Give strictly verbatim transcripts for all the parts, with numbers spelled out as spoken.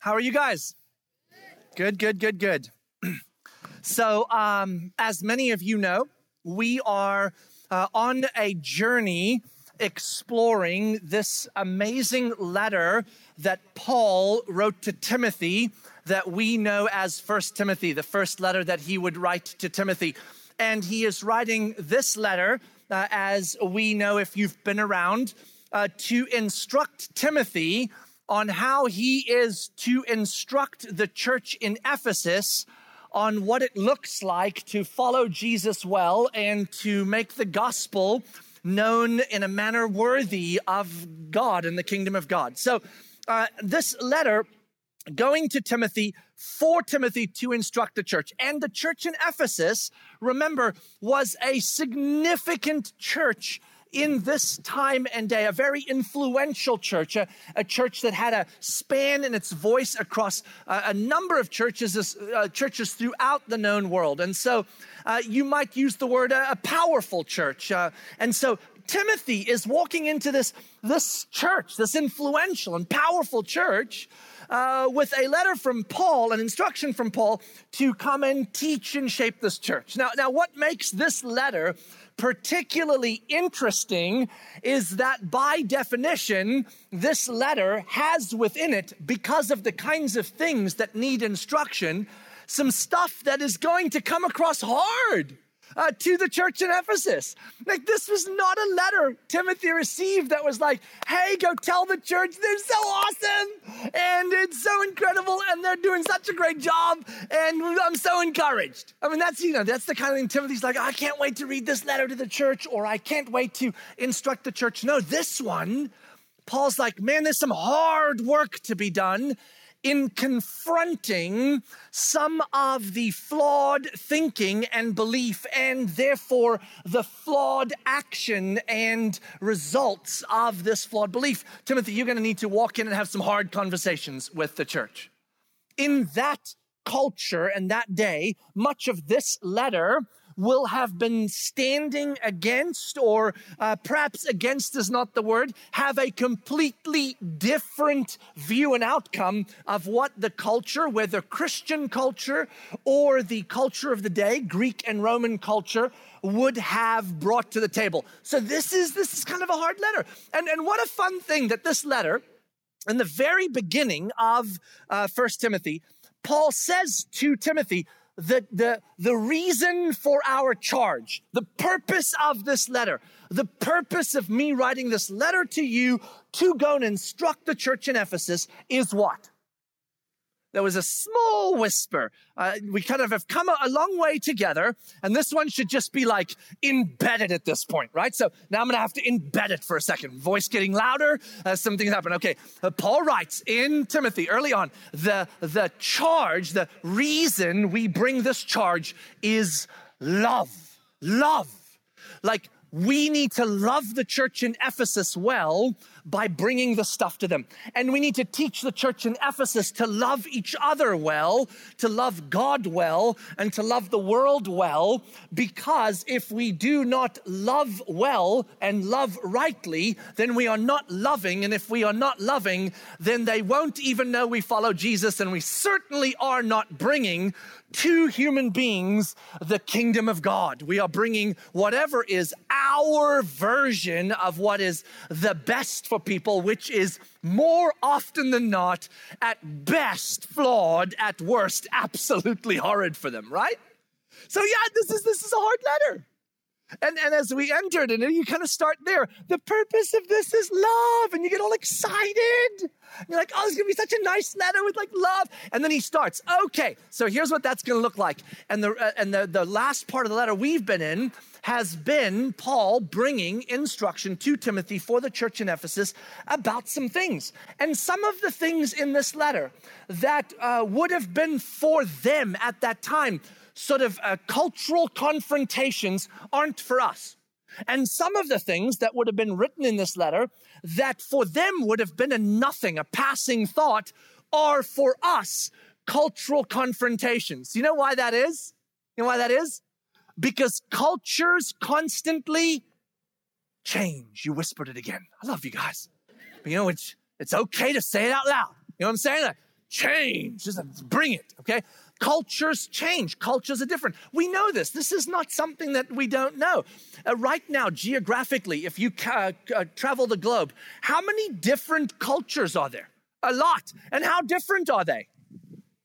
How are you guys? Good, good, good, good. So um, as many of you know, we are uh, on a journey exploring this amazing letter that Paul wrote to Timothy that we know as First Timothy, the first letter that he would write to Timothy. And he is writing this letter, uh, as we know if you've been around, uh, to instruct Timothy on how he is to instruct the church in Ephesus on what it looks like to follow Jesus well and to make the gospel known in a manner worthy of God and the kingdom of God. So uh, this letter going to Timothy, for Timothy to instruct the church. And the church in Ephesus, remember, was a significant church in this time and day, a very influential church, a, a church that had a span in its voice across a, a number of churches uh, churches throughout the known world. And so uh, you might use the word a, a powerful church. Uh, and so Timothy is walking into this, this church, this influential and powerful church, Uh, with a letter from Paul, an instruction from Paul to come and teach and shape this church. Now, now, what makes this letter particularly interesting is that by definition, this letter has within it, because of the kinds of things that need instruction, some stuff that is going to come across hard. Uh, to the church in Ephesus. Like, this was not a letter Timothy received that was like, hey, go tell the church they're so awesome and it's so incredible and they're doing such a great job and I'm so encouraged. I mean, that's, you know, that's the kind of thing Timothy's like, I can't wait to read this letter to the church, or I can't wait to instruct the church. No, this one, Paul's like, man, there's some hard work to be done in confronting some of the flawed thinking and belief, and therefore the flawed action and results of this flawed belief. Timothy, you're going to need to walk in and have some hard conversations with the church. In that culture and that day, much of this letter will have been standing against, or uh, perhaps against is not the word, have a completely different view and outcome of what the culture, whether Christian culture or the culture of the day, Greek and Roman culture, would have brought to the table. So this is this is kind of a hard letter. And, and what a fun thing that this letter, in the very beginning of uh, First Timothy, Paul says to Timothy, The, the, the reason for our charge, the purpose of this letter, the purpose of me writing this letter to you to go and instruct the church in Ephesus is what? There was a small whisper. Uh, we kind of have come a, a long way together, and this one should just be like embedded at this point, right? So now I'm going to have to embed it for a second. Voice getting louder. Uh, something's happened. Okay, uh, Paul writes in Timothy early on, the, the charge, the reason we bring this charge is love. Love. Like, we need to love the church in Ephesus well by bringing the stuff to them. And we need to teach the church in Ephesus to love each other well, to love God well, and to love the world well, because if we do not love well and love rightly, then we are not loving. And if we are not loving, then they won't even know we follow Jesus, and we certainly are not bringing to human beings the kingdom of God. We are bringing whatever is our version of what is the best for people, which is more often than not, at best flawed, at worst absolutely horrid for them, right? So yeah, this is this is a hard letter. And and as we entered, and you kind of start there, the purpose of this is love, and you get all excited. And you're like, oh, it's going to be such a nice letter with like love. And then he starts, okay, so here's what that's going to look like. And the uh, and the, the last part of the letter we've been in has been Paul bringing instruction to Timothy for the church in Ephesus about some things. And some of the things in this letter that uh, would have been for them at that time sort of uh, cultural confrontations aren't for us. And some of the things that would have been written in this letter that for them would have been a nothing, a passing thought, are for us cultural confrontations. You know why that is? You know why that is? Because cultures constantly change. You whispered it again. I love you guys. But you know, it's, it's okay to say it out loud. You know what I'm saying? change. Just bring it, okay? Cultures change. Cultures are different. We know this. This is not something that we don't know. Uh, right now, geographically, if you ca- uh, travel the globe, how many different cultures are there? A lot. And how different are they?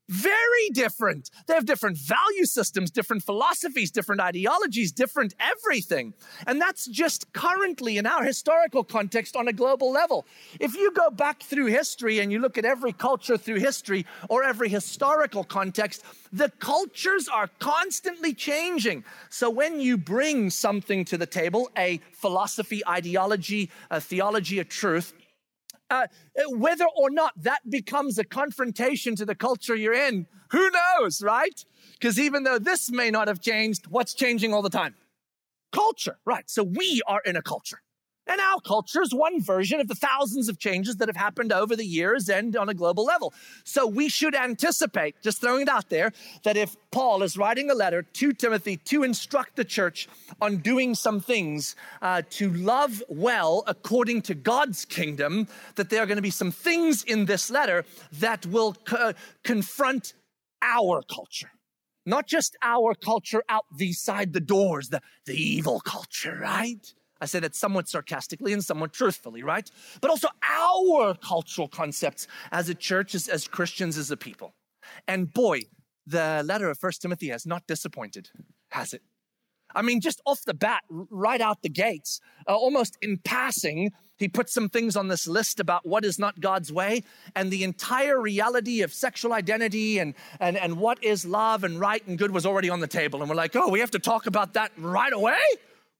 Very different. They have different value systems, different philosophies, different ideologies, different everything. And that's just currently in our historical context on a global level. If you go back through history and you look at every culture through history or every historical context, the cultures are constantly changing. So when you bring something to the table, a philosophy, ideology, a theology, a truth, Uh, whether or not that becomes a confrontation to the culture you're in, who knows, right? Because even though this may not have changed, what's changing all the time? Culture, right? So we are in a culture. And our culture is one version of the thousands of changes that have happened over the years and on a global level. So we should anticipate, just throwing it out there, that if Paul is writing a letter to Timothy to instruct the church on doing some things uh, to love well according to God's kingdom, that there are going to be some things in this letter that will co- confront our culture. Not just our culture out the side the doors, the, the evil culture, right? I say that somewhat sarcastically and somewhat truthfully, right? But also our cultural concepts as a church, as, as Christians, as a people. And boy, the letter of First Timothy has not disappointed, has it? I mean, just off the bat, right out the gates, uh, almost in passing, he puts some things on this list about what is not God's way, and the entire reality of sexual identity and, and, and what is love and right and good was already on the table. And we're like, oh, we have to talk about that right away?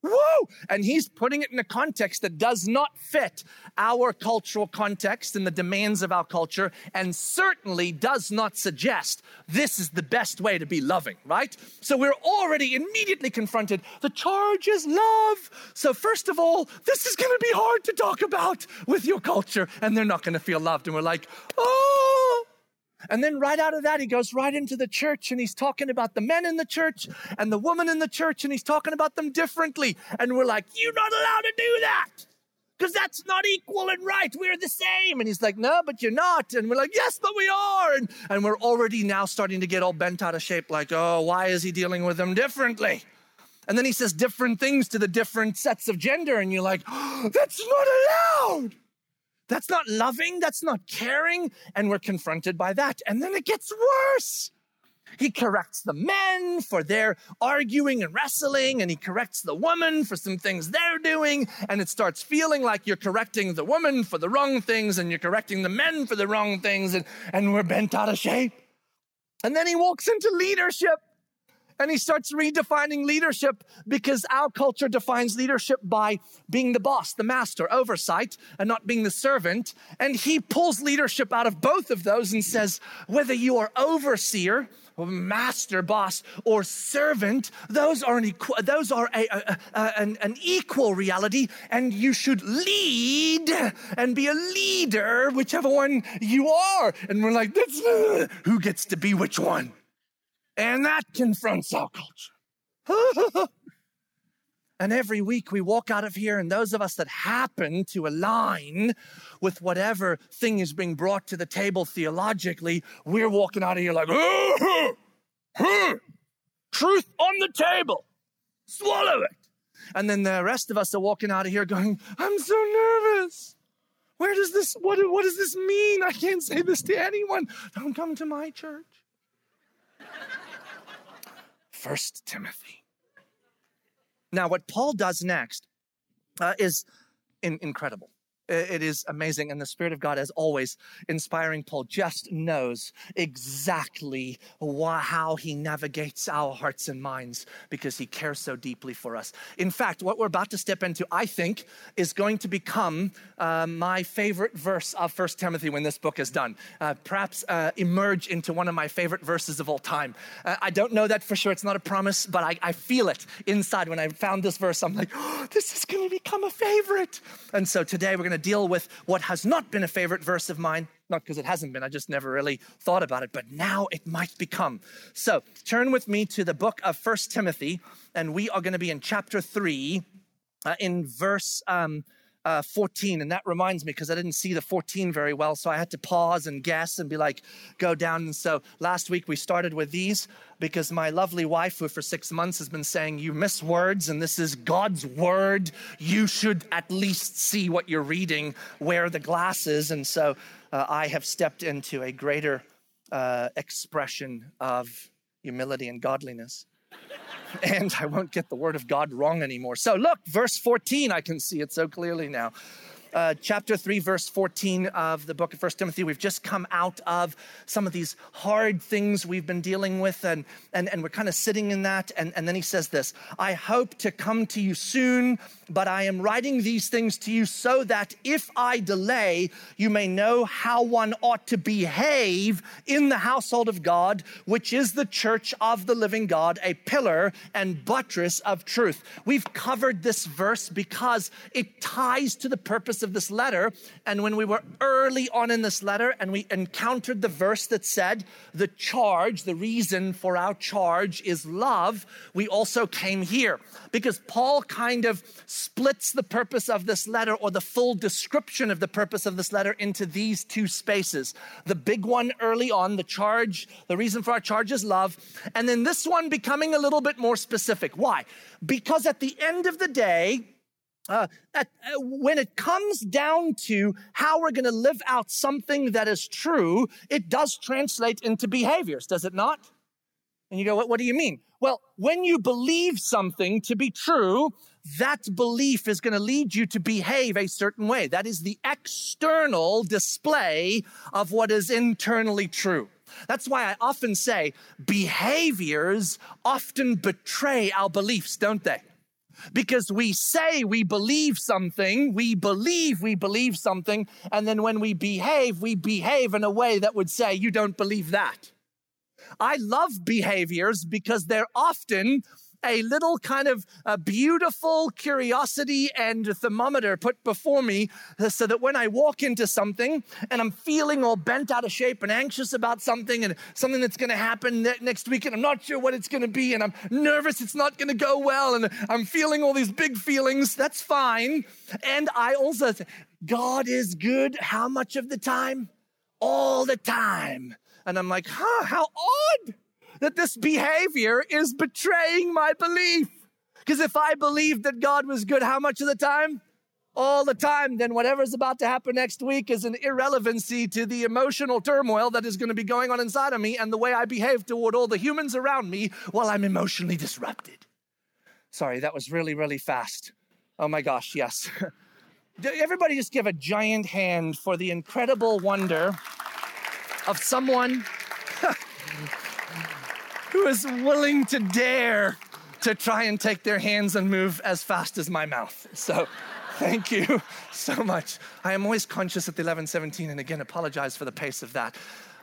Woo! And he's putting it in a context that does not fit our cultural context and the demands of our culture, and certainly does not suggest this is the best way to be loving, right? So we're already immediately confronted. The charge is love. So first of all, this is going to be hard to talk about with your culture, and they're not going to feel loved. And we're like, oh. And then right out of that, he goes right into the church, and he's talking about the men in the church and the women in the church, and he's talking about them differently. And we're like, you're not allowed to do that because that's not equal and right. We're the same. And he's like, no, but you're not. And we're like, yes, but we are. And, and we're already now starting to get all bent out of shape like, oh, why is he dealing with them differently? And then he says different things to the different sets of gender, and you're like, oh, that's not allowed. That's not loving. That's not caring. And we're confronted by that. And then it gets worse. He corrects the men for their arguing and wrestling, and he corrects the woman for some things they're doing. And it starts feeling like you're correcting the woman for the wrong things, and you're correcting the men for the wrong things, and, and we're bent out of shape. And then he walks into leadership. And he starts redefining leadership, because our culture defines leadership by being the boss, the master, oversight, and not being the servant. And he pulls leadership out of both of those and says, whether you are overseer, or master, boss, or servant, those are an equal, those are a, a, a, an, an equal reality, and you should lead and be a leader, whichever one you are. And we're like, that's, uh, who gets to be which one? And that confronts our culture. And every week we walk out of here, and those of us that happen to align with whatever thing is being brought to the table theologically, we're walking out of here like, oh, oh, truth on the table, swallow it. And then the rest of us are walking out of here going, I'm so nervous. Where does this, what, what does this mean? I can't say this to anyone. Don't come to my church. First Timothy. Now, what Paul does next uh, is in- incredible. It is amazing. And the Spirit of God, as always, inspiring Paul, just knows exactly why, how he navigates our hearts and minds, because he cares so deeply for us. In fact, what we're about to step into, I think, is going to become uh, my favorite verse of First Timothy when this book is done. Uh, perhaps uh, emerge into one of my favorite verses of all time. Uh, I don't know that for sure. It's not a promise, but I, I feel it inside. When I found this verse, I'm like, oh, this is going to become a favorite. And so today we're going to deal with what has not been a favorite verse of mine, not because it hasn't been, I just never really thought about it, but now it might become. So turn with me to the book of First Timothy, and we are going to be in chapter three, uh, in verse um, uh, fourteen. And that reminds me, because I didn't see the fourteen very well. So I had to pause and guess and be like, go down. And so last week we started with these because my lovely wife, who for six months has been saying, you miss words and this is God's word. You should at least see what you're reading, wear the glasses. And so uh, I have stepped into a greater uh, expression of humility and godliness. And I won't get the word of God wrong anymore. So look, verse fourteen, I can see it so clearly now. Uh, chapter three, verse fourteen of the book of First Timothy. We've just come out of some of these hard things we've been dealing with, and and, and we're kind of sitting in that. And, and then he says this, I hope to come to you soon, but I am writing these things to you so that if I delay, you may know how one ought to behave in the household of God, which is the church of the living God, a pillar and buttress of truth. We've covered this verse because it ties to the purpose of this letter. And when we were early on in this letter and we encountered the verse that said the charge, the reason for our charge is love, we also came here because Paul kind of splits the purpose of this letter, or the full description of the purpose of this letter, into these two spaces. The big one early on, the charge, the reason for our charge is love. And then this one becoming a little bit more specific. Why? Because at the end of the day, Uh, at, uh, when it comes down to how we're going to live out something that is true, it does translate into behaviors, does it not? And you go, what, what do you mean? Well, when you believe something to be true, that belief is going to lead you to behave a certain way. That is the external display of what is internally true. That's why I often say behaviors often betray our beliefs, don't they? Because we say we believe something, we believe we believe something, and then when we behave, we behave in a way that would say, you don't believe that. I love behaviors because they're often a little kind of a beautiful curiosity and thermometer put before me, so that when I walk into something and I'm feeling all bent out of shape and anxious about something and something that's going to happen next week and I'm not sure what it's going to be and I'm nervous it's not going to go well and I'm feeling all these big feelings, that's fine. And I also say, God is good. How much of the time? All the time. And I'm like, huh, how odd that this behavior is betraying my belief. Because if I believed that God was good how much of the time? All the time. Then whatever's about to happen next week is an irrelevancy to the emotional turmoil that is going to be going on inside of me and the way I behave toward all the humans around me while I'm emotionally disrupted. Sorry, that was really, really fast. Oh my gosh, yes. Everybody just give a giant hand for the incredible wonder of someone who is willing to dare to try and take their hands and move as fast as my mouth. So thank you so much. I am always conscious at the eleven seventeen, and again, apologize for the pace of that.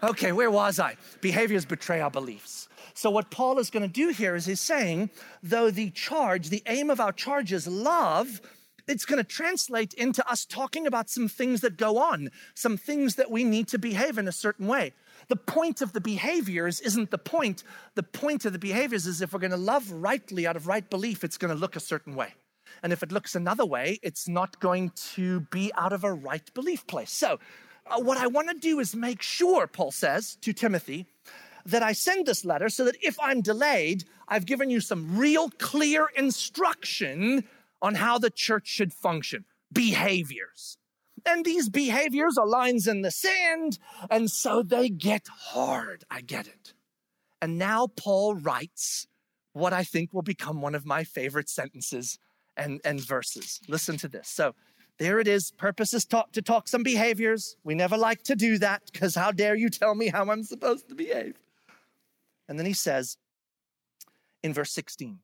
Okay, where was I? Behaviors betray our beliefs. So what Paul is going to do here is he's saying, though the charge, the aim of our charge is love, it's going to translate into us talking about some things that go on, some things that we need to behave in a certain way. The point of the behaviors isn't the point. The point of the behaviors is if we're going to love rightly out of right belief, it's going to look a certain way. And if it looks another way, it's not going to be out of a right belief place. So uh, what I want to do is make sure, Paul says to Timothy, that I send this letter so that if I'm delayed, I've given you some real clear instruction on how the church should function. Behaviors. And these behaviors are lines in the sand, and so they get hard. I get it. And now Paul writes what I think will become one of my favorite sentences and, and verses. Listen to this. So there it is. Purpose is taught to talk some behaviors. We never like to do that because how dare you tell me how I'm supposed to behave? And then he says in verse sixteen,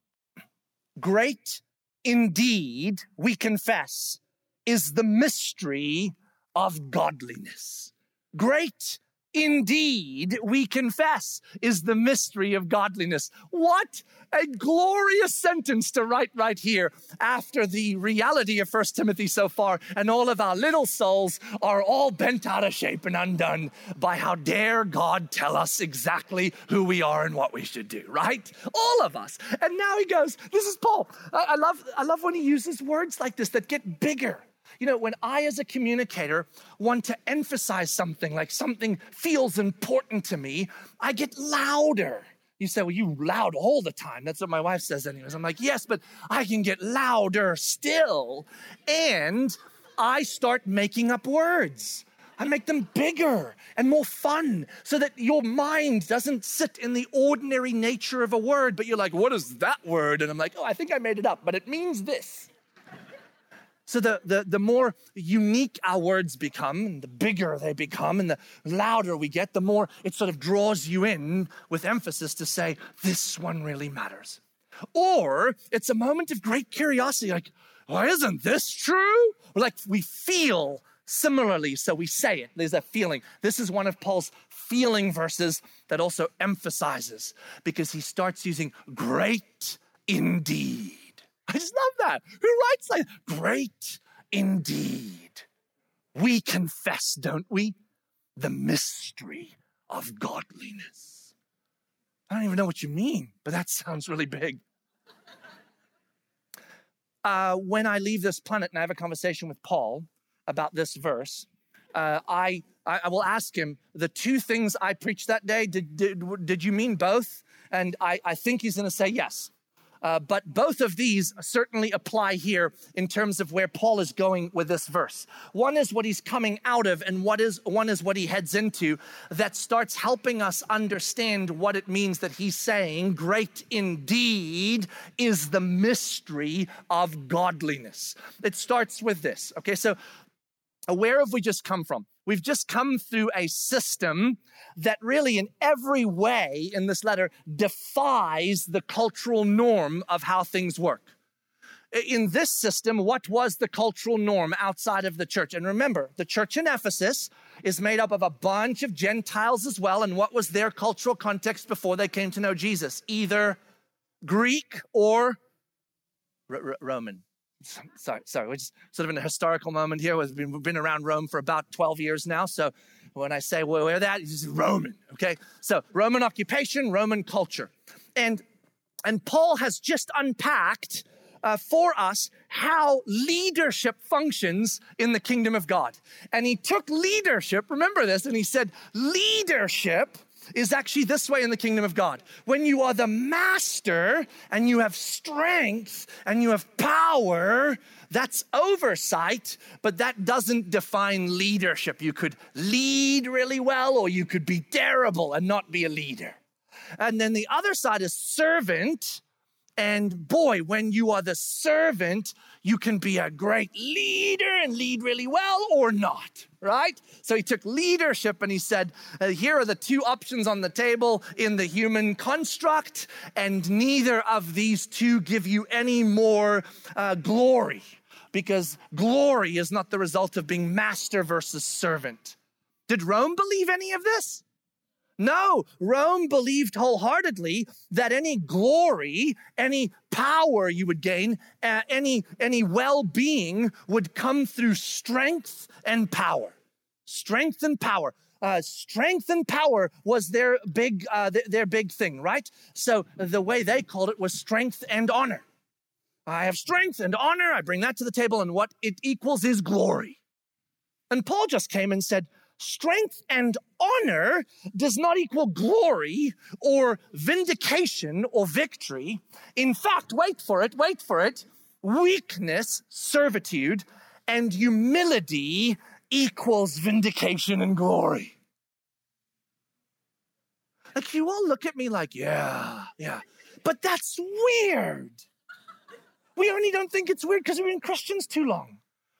great indeed, we confess, is the mystery of godliness. Great indeed, we confess, is the mystery of godliness. What a glorious sentence to write right here after the reality of First Timothy so far, and all of our little souls are all bent out of shape and undone by how dare God tell us exactly who we are and what we should do, right? All of us. And now he goes, this is Paul. I, I love, I love when he uses words like this that get bigger. You know, when I, as a communicator, want to emphasize something, like something feels important to me, I get louder. You say, well, you loud all the time. That's what my wife says anyways. I'm like, yes, but I can get louder still. And I start making up words. I make them bigger and more fun so that your mind doesn't sit in the ordinary nature of a word, but you're like, what is that word? And I'm like, oh, I think I made it up, but it means this. So the, the, the more unique our words become, and the bigger they become, and the louder we get, the more it sort of draws you in with emphasis to say, this one really matters. Or it's a moment of great curiosity, like, why isn't this true? Or like we feel similarly, so we say it. There's that feeling. This is one of Paul's feeling verses that also emphasizes, because he starts using great indeed. I just love that. Who writes like great indeed? We confess, don't we? The mystery of godliness. I don't even know what you mean, but that sounds really big. Uh, when I leave this planet and I have a conversation with Paul about this verse, uh, I, I I will ask him, the two things I preached that day, did, did, did you mean both? And I, I think he's going to say yes. Uh, but both of these certainly apply here in terms of where Paul is going with this verse. One is what he's coming out of, and what is one is what he heads into that starts helping us understand what it means that he's saying, great indeed is the mystery of godliness. It starts with this, okay? So where have we just come from? We've just come through a system that really in every way in this letter defies the cultural norm of how things work. In this system, what was the cultural norm outside of the church? And remember, the church in Ephesus is made up of a bunch of Gentiles as well. And what was their cultural context before they came to know Jesus? Either Greek or Roman. Sorry, sorry, we're just sort of in a historical moment here. We've been, we've been around Rome for about twelve years now. So when I say well, we're that, it's just Roman, okay? So Roman occupation, Roman culture. And, and Paul has just unpacked uh, for us how leadership functions in the kingdom of God. And he took leadership, remember this, and he said leadership is actually this way in the kingdom of God. When you are the master and you have strength and you have power, that's oversight, but that doesn't define leadership. You could lead really well, or you could be terrible and not be a leader. And then the other side is servant. And boy, when you are the servant, you can be a great leader and lead really well or not, right? So he took leadership and he said, uh, here are the two options on the table in the human construct, and neither of these two give you any more uh, glory, because glory is not the result of being master versus servant. Did Rome believe any of this? No, Rome believed wholeheartedly that any glory, any power you would gain, uh, any, any well-being would come through strength and power. Strength and power. Uh, strength and power was their big, uh, th- their big thing, right? So the way they called it was strength and honor. I have strength and honor. I bring that to the table, and what it equals is glory. And Paul just came and said, strength and honor does not equal glory or vindication or victory. In fact, wait for it, wait for it. Weakness, servitude, and humility equals vindication and glory. Like, you all look at me like, yeah, yeah. But that's weird. We only don't think it's weird because we've been Christians too long.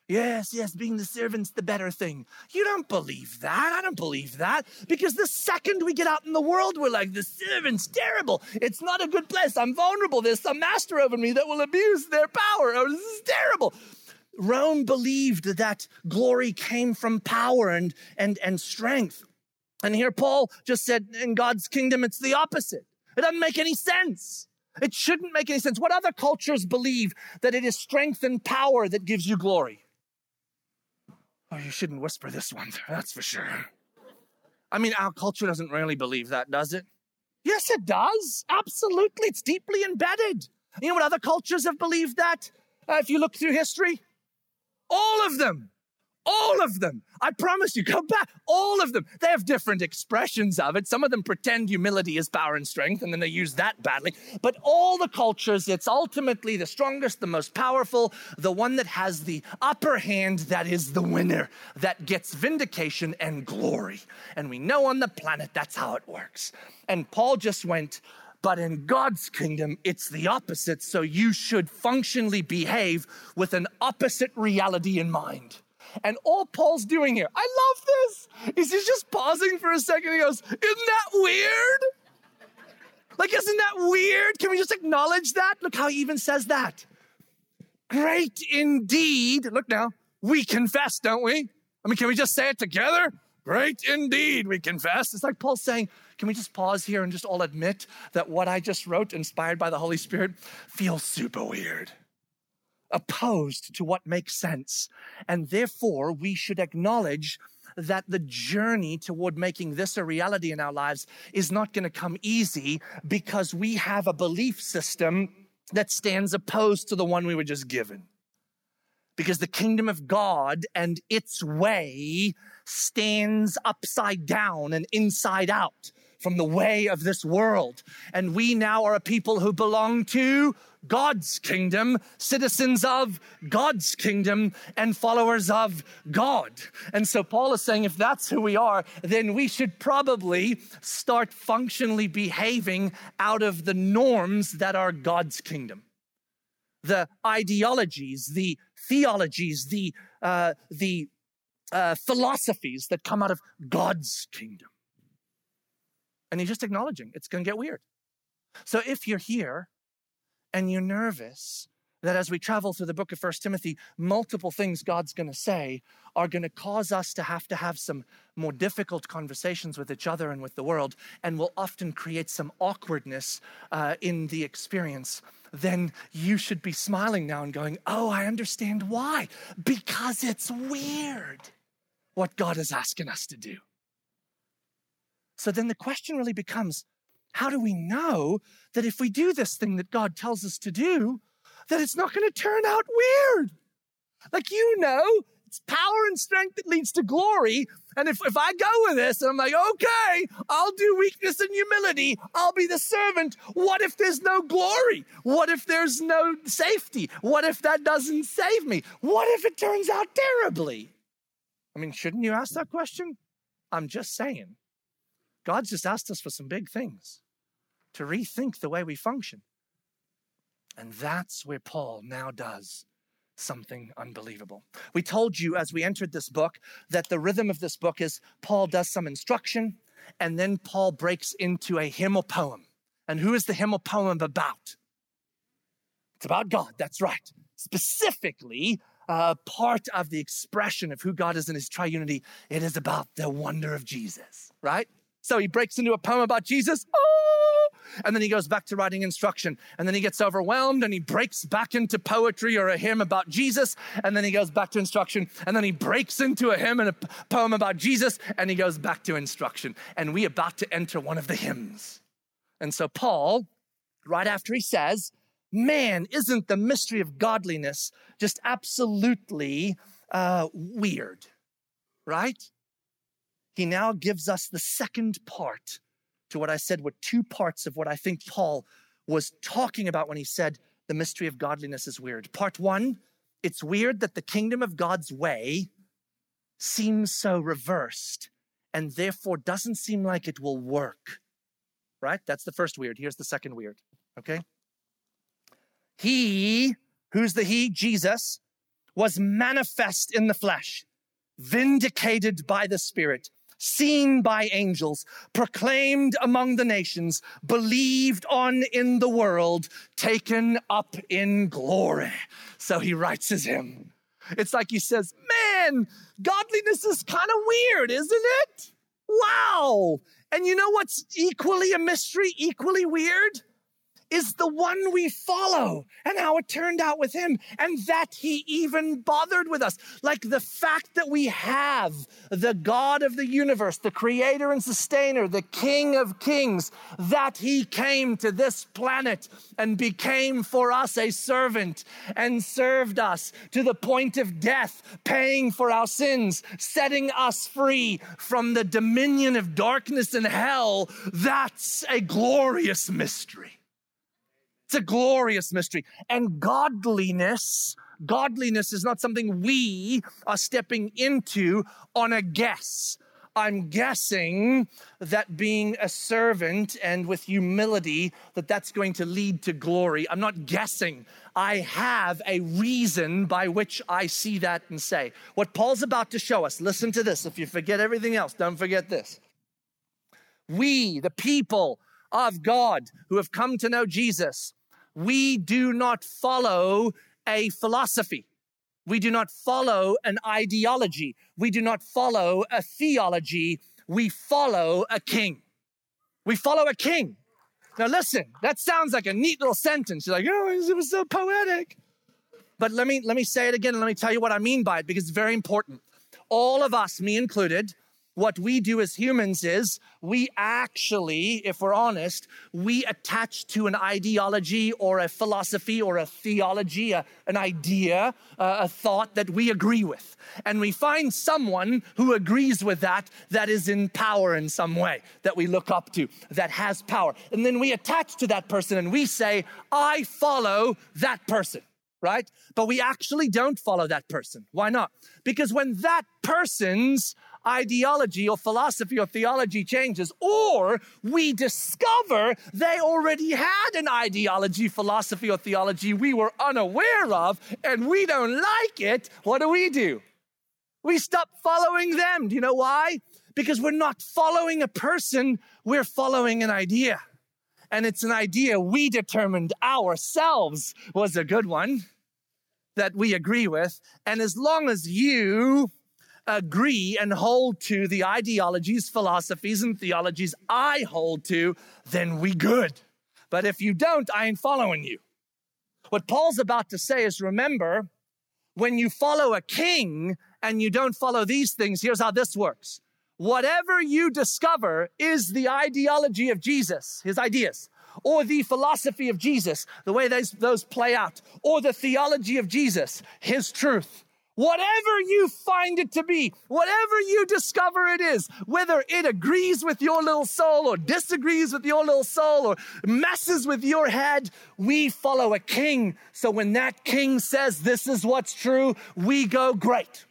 Yes, yes, being the servant's the better thing. You don't believe that. I don't believe that. Because the second we get out in the world, we're like, the servant's terrible. It's not a good place. I'm vulnerable. There's some master over me that will abuse their power. Oh, this is terrible. Rome believed that glory came from power and, and, and strength. And here Paul just said, in God's kingdom, it's the opposite. It doesn't make any sense. It shouldn't make any sense. What other cultures believe that it is strength and power that gives you glory? Oh, you shouldn't whisper this one, that's for sure. I mean, our culture doesn't really believe that, does it? Yes, it does. Absolutely. It's deeply embedded. You know what other cultures have believed that? Uh, if you look through history, All of them. All of them. I promise you, go back. All of them. They have different expressions of it. Some of them pretend humility is power and strength, and then they use that badly. But all the cultures, it's ultimately the strongest, the most powerful, the one that has the upper hand that is the winner, that gets vindication and glory. And we know on the planet that's how it works. And Paul just went, but in God's kingdom, it's the opposite. So you should functionally behave with an opposite reality in mind. And all Paul's doing here, I love this, is he's just pausing for a second. He goes, isn't that weird? Like, isn't that weird? Can we just acknowledge that? Look how he even says that. Great indeed. Look now, we confess, don't we? I mean, can we just say it together? Great indeed, we confess. It's like Paul's saying, can we just pause here and just all admit that what I just wrote, inspired by the Holy Spirit, feels super weird, opposed to what makes sense. And therefore, we should acknowledge that the journey toward making this a reality in our lives is not going to come easy because we have a belief system that stands opposed to the one we were just given. Because the kingdom of God and its way stands upside down and inside out from the way of this world. And we now are a people who belong to God's kingdom, citizens of God's kingdom, and followers of God. And so Paul is saying, if that's who we are, then we should probably start functionally behaving out of the norms that are God's kingdom. The ideologies, the theologies, the, uh, the uh, philosophies that come out of God's kingdom. And he's just acknowledging it's going to get weird. So if you're here and you're nervous that as we travel through the book of First Timothy, multiple things God's going to say are going to cause us to have to have some more difficult conversations with each other and with the world, and will often create some awkwardness uh, in the experience, then you should be smiling now and going, oh, I understand why. Because it's weird what God is asking us to do. So then the question really becomes, how do we know that if we do this thing that God tells us to do, that it's not going to turn out weird? Like, you know, it's power and strength that leads to glory. And if, if I go with this and I'm like, okay, I'll do weakness and humility, I'll be the servant. What if there's no glory? What if there's no safety? What if that doesn't save me? What if it turns out terribly? I mean, shouldn't you ask that question? I'm just saying. God's just asked us for some big things, to rethink the way we function. And that's where Paul now does something unbelievable. We told you as we entered this book that the rhythm of this book is Paul does some instruction, and then Paul breaks into a hymn or poem. And who is the hymn or poem about? It's about God, that's right. Specifically, uh, part of the expression of who God is in his triunity, it is about the wonder of Jesus, right? So he breaks into a poem about Jesus, oh, and then he goes back to writing instruction. And then he gets overwhelmed and he breaks back into poetry or a hymn about Jesus. And then he goes back to instruction. And then he breaks into a hymn and a poem about Jesus, and he goes back to instruction. And we're about to enter one of the hymns. And so Paul, right after he says, man, isn't the mystery of godliness just absolutely uh, weird, right? He now gives us the second part to what I said were two parts of what I think Paul was talking about when he said the mystery of godliness is weird. Part one, it's weird that the kingdom of God's way seems so reversed and therefore doesn't seem like it will work, right? That's the first weird. Here's the second weird, okay? He, who's the he? Jesus, was manifest in the flesh, vindicated by the Spirit, seen by angels, proclaimed among the nations, believed on in the world, taken up in glory. So he writes his hymn. It's like he says, man, godliness is kind of weird, isn't it? Wow. And you know what's equally a mystery, equally weird? is the one we follow and how it turned out with him and that he even bothered with us. Like the fact that we have the God of the universe, the creator and sustainer, the King of kings, that he came to this planet and became for us a servant and served us to the point of death, paying for our sins, setting us free from the dominion of darkness and hell. That's a glorious mystery. It's a glorious mystery. And godliness, godliness is not something we are stepping into on a guess. I'm guessing that being a servant and with humility, that that's going to lead to glory. I'm not guessing. I have a reason by which I see that and say. What Paul's about to show us, listen to this. If you forget everything else, don't forget this. We, the people of God who have come to know Jesus, we do not follow a philosophy. We do not follow an ideology. We do not follow a theology. We follow a king. We follow a king. Now listen, that sounds like a neat little sentence. You're like, oh, it was so poetic. But let me, let me say it again and let me tell you what I mean by it because it's very important. All of us, me included, what we do as humans is we actually, if we're honest, we attach to an ideology or a philosophy or a theology, a, an idea, uh, a thought that we agree with. And we find someone who agrees with that, that is in power in some way, that we look up to, that has power. And then we attach to that person and we say, I follow that person. Right? But we actually don't follow that person. Why not? Because when that person's ideology or philosophy or theology changes, or we discover they already had an ideology, philosophy, or theology we were unaware of, and we don't like it, what do we do? We stop following them. Do you know why? Because we're not following a person, we're following an idea. And it's an idea we determined ourselves was a good one that we agree with. And as long as you agree and hold to the ideologies, philosophies, and theologies I hold to, then we good. But if you don't, I ain't following you. What Paul's about to say is, remember, when you follow a king and you don't follow these things, here's how this works. Whatever you discover is the ideology of Jesus, his ideas, or the philosophy of Jesus, the way those, those play out, or the theology of Jesus, his truth. Whatever you find it to be, whatever you discover it is, whether it agrees with your little soul or disagrees with your little soul or messes with your head, we follow a king. So when that king says this is what's true, we go great.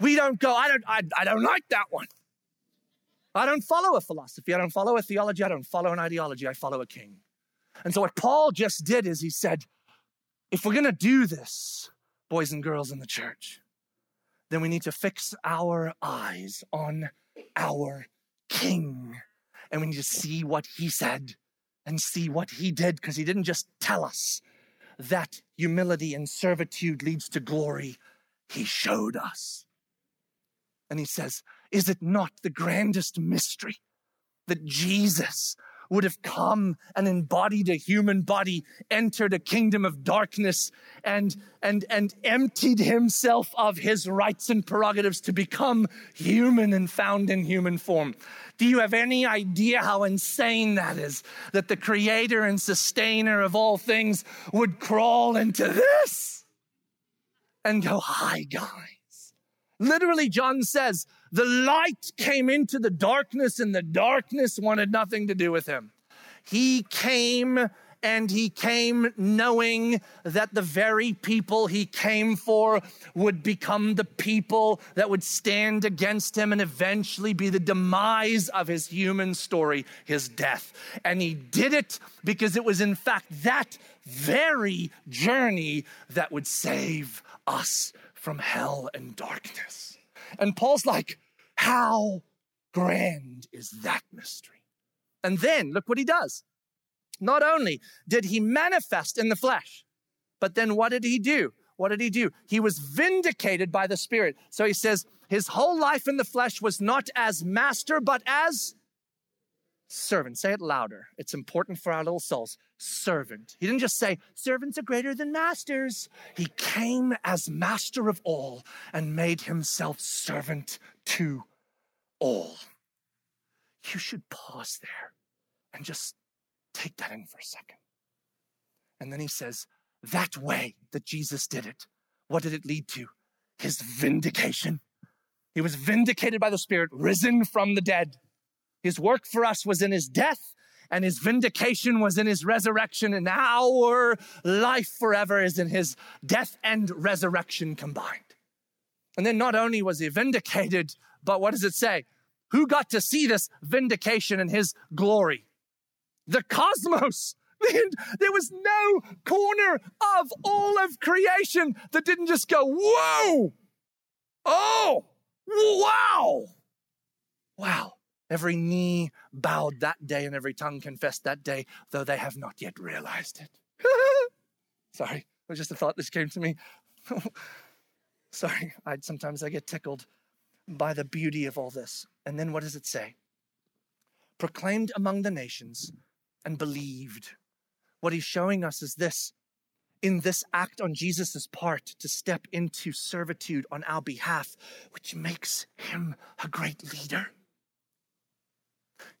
We don't go, I don't, I, I don't like that one. I don't follow a philosophy. I don't follow a theology. I don't follow an ideology. I follow a king. And so what Paul just did is he said, if we're going to do this, boys and girls in the church, then we need to fix our eyes on our king. And we need to see what he said and see what he did, because he didn't just tell us that humility and servitude leads to glory. He showed us. And he says, is it not the grandest mystery that Jesus would have come and embodied a human body, entered a kingdom of darkness, and, and, and emptied himself of his rights and prerogatives to become human and found in human form? Do you have any idea how insane that is? That the creator and sustainer of all things would crawl into this and go, hi, guy. Literally, John says, the light came into the darkness and the darkness wanted nothing to do with him. He came and he came knowing that the very people he came for would become the people that would stand against him and eventually be the demise of his human story, his death. And he did it because it was in fact that very journey that would save us from hell and darkness. And Paul's like, how grand is that mystery? And then look what he does. Not only did he manifest in the flesh, but then what did he do? What did he do? He was vindicated by the Spirit. So he says his whole life in the flesh was not as master, but as servant. Say it louder. It's important for our little souls. Servant. He didn't just say, servants are greater than masters. He came as master of all and made himself servant to all. You should pause there and just take that in for a second. And then he says, that way that Jesus did it, what did it lead to? His vindication. He was vindicated by the Spirit, risen from the dead. His work for us was in his death, and his vindication was in his resurrection, and our life forever is in his death and resurrection combined. And then not only was he vindicated, but what does it say? Who got to see this vindication in his glory? The cosmos. There was no corner of all of creation that didn't just go, whoa, oh, wow, wow. Every knee bowed that day and every tongue confessed that day, though they have not yet realized it. Sorry, it was just a thought that came to me. Sorry, I sometimes I get tickled by the beauty of all this. And then what does it say? Proclaimed among the nations and believed. What he's showing us is this. In this act on Jesus' part to step into servitude on our behalf, which makes him a great leader.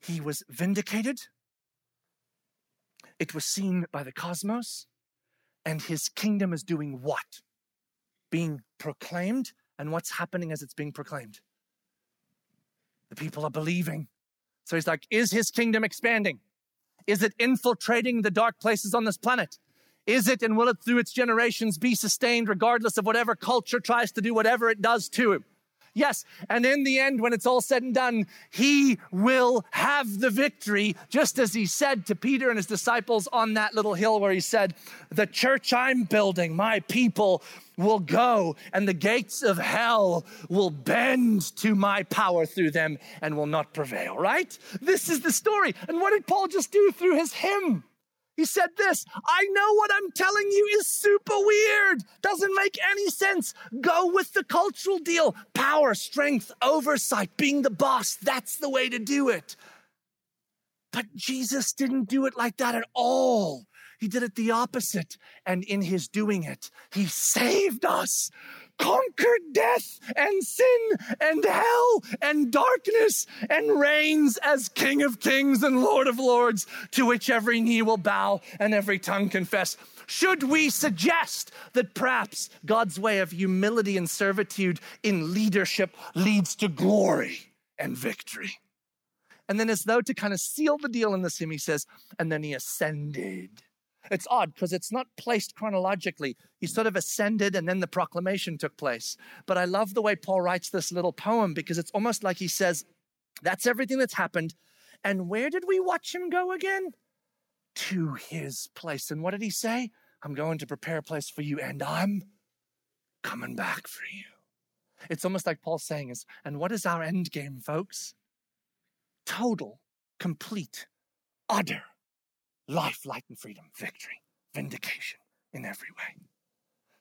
He was vindicated. It was seen by the cosmos. And his kingdom is doing what? Being proclaimed. And what's happening as it's being proclaimed? The people are believing. So he's like, is his kingdom expanding? Is it infiltrating the dark places on this planet? Is it, and will it through its generations be sustained regardless of whatever culture tries to do whatever it does to him? Yes, and in the end, when it's all said and done, he will have the victory, just as he said to Peter and his disciples on that little hill where he said, the church I'm building, my people, will go, and the gates of hell will bend to my power through them and will not prevail, right? This is the story. And what did Paul just do through his hymn? He said this, I know what I'm telling you is super weird. Doesn't make any sense. Go with the cultural deal. Power, strength, oversight, being the boss. That's the way to do it. But Jesus didn't do it like that at all. He did it the opposite. And in his doing it, he saved us. Conquered death and sin and hell and darkness and reigns as King of Kings and Lord of Lords, to which every knee will bow and every tongue confess. Should we suggest that perhaps God's way of humility and servitude in leadership leads to glory and victory? And then, as though to kind of seal the deal in this hymn, he says, and then he ascended. It's odd because it's not placed chronologically. He sort of ascended and then the proclamation took place. But I love the way Paul writes this little poem, because it's almost like he says, that's everything that's happened. And where did we watch him go again? To his place. And what did he say? I'm going to prepare a place for you, and I'm coming back for you. It's almost like Paul's saying is, and what is our end game, folks? Total, complete, utter life, light, and freedom, victory, vindication in every way.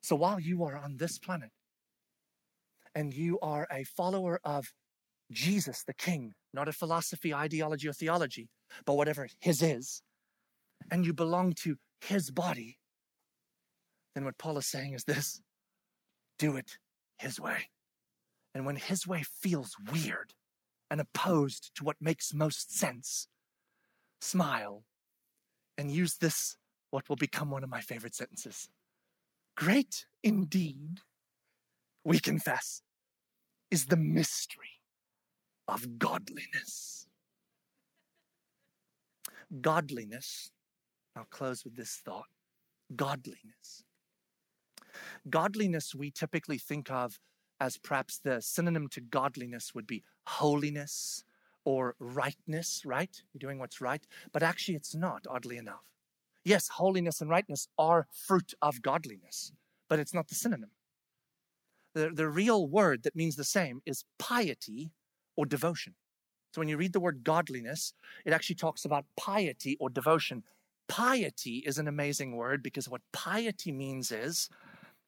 So while you are on this planet and you are a follower of Jesus, the King, not a philosophy, ideology, or theology, but whatever his is, and you belong to his body, then what Paul is saying is this, do it his way. And when his way feels weird and opposed to what makes most sense, smile. And use this, what will become one of my favorite sentences. Great indeed, we confess, is the mystery of godliness. Godliness, I'll close with this thought. Godliness. Godliness we typically think of as perhaps the synonym to godliness would be holiness, or rightness, right? You're doing what's right. But actually it's not, oddly enough. Yes, holiness and rightness are fruit of godliness, but it's not the synonym. The, the real word that means the same is piety or devotion. So when you read the word godliness, it actually talks about piety or devotion. Piety is an amazing word, because what piety means is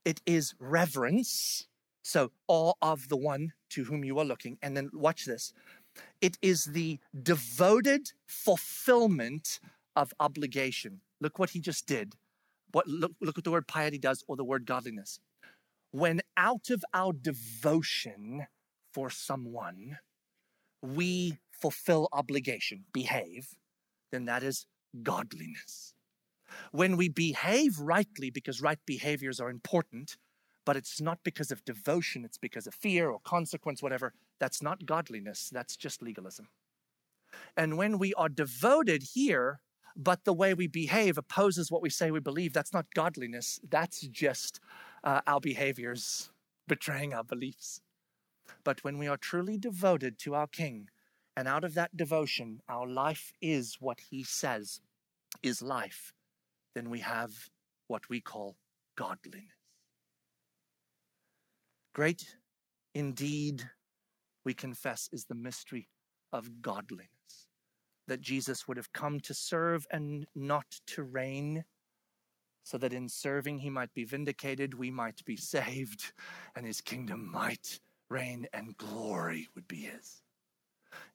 it is reverence, so awe of the one to whom you are looking. And then watch this. It is the devoted fulfillment of obligation. Look what he just did. What, look, look what the word piety does, or the word godliness. When out of our devotion for someone, we fulfill obligation, behave, then that is godliness. When we behave rightly, because right behaviors are important, but it's not because of devotion, it's because of fear or consequence, whatever, that's not godliness, that's just legalism. And when we are devoted here, but the way we behave opposes what we say we believe, that's not godliness, that's just uh, our behaviors betraying our beliefs. But when we are truly devoted to our King, and out of that devotion, our life is what he says is life, then we have what we call godliness. Great indeed, we confess, is the mystery of godliness, that Jesus would have come to serve and not to reign, so that in serving he might be vindicated, we might be saved, and his kingdom might reign and glory would be his.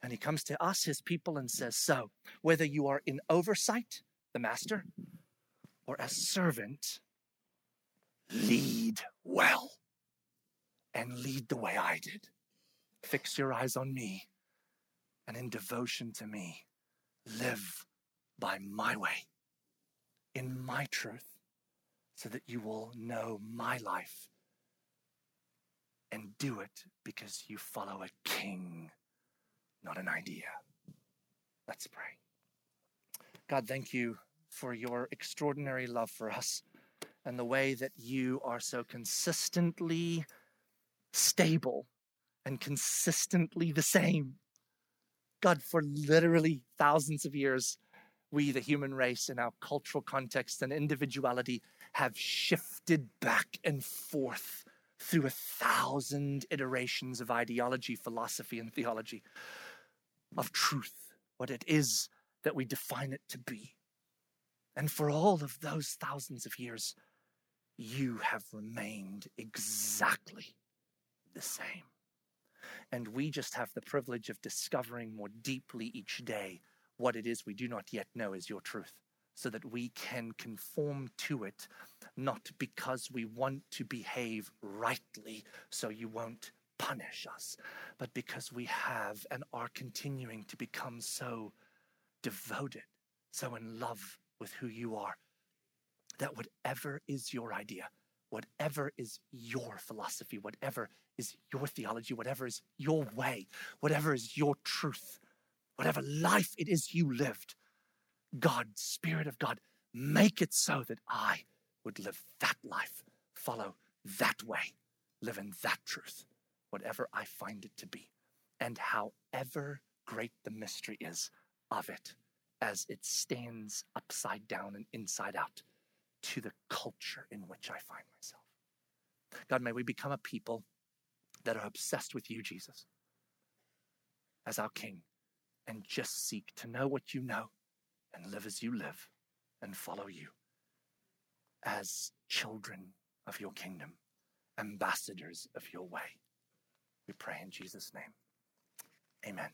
And he comes to us, his people, and says, so whether you are in oversight, the master, or as servant, lead well and lead the way I did. Fix your eyes on me, and in devotion to me, live by my way, in my truth, so that you will know my life and do it because you follow a king, not an idea. Let's pray. God, thank you for your extraordinary love for us and the way that you are so consistently stable and consistently the same. God, for literally thousands of years, we, the human race, in our cultural context and individuality, have shifted back and forth through a thousand iterations of ideology, philosophy, and theology, of truth, what it is that we define it to be. And for all of those thousands of years, you have remained exactly the same. And we just have the privilege of discovering more deeply each day what it is we do not yet know is your truth, so that we can conform to it, not because we want to behave rightly so you won't punish us, but because we have and are continuing to become so devoted, so in love with who you are, that whatever is your idea, whatever is your philosophy, whatever is your theology, whatever is your way, whatever is your truth, whatever life it is you lived, God, Spirit of God, make it so that I would live that life, follow that way, live in that truth, whatever I find it to be. And however great the mystery is of it, as it stands upside down and inside out, to the culture in which I find myself. God, may we become a people that are obsessed with you, Jesus, as our King, and just seek to know what you know and live as you live and follow you as children of your kingdom, ambassadors of your way. We pray in Jesus' name. Amen.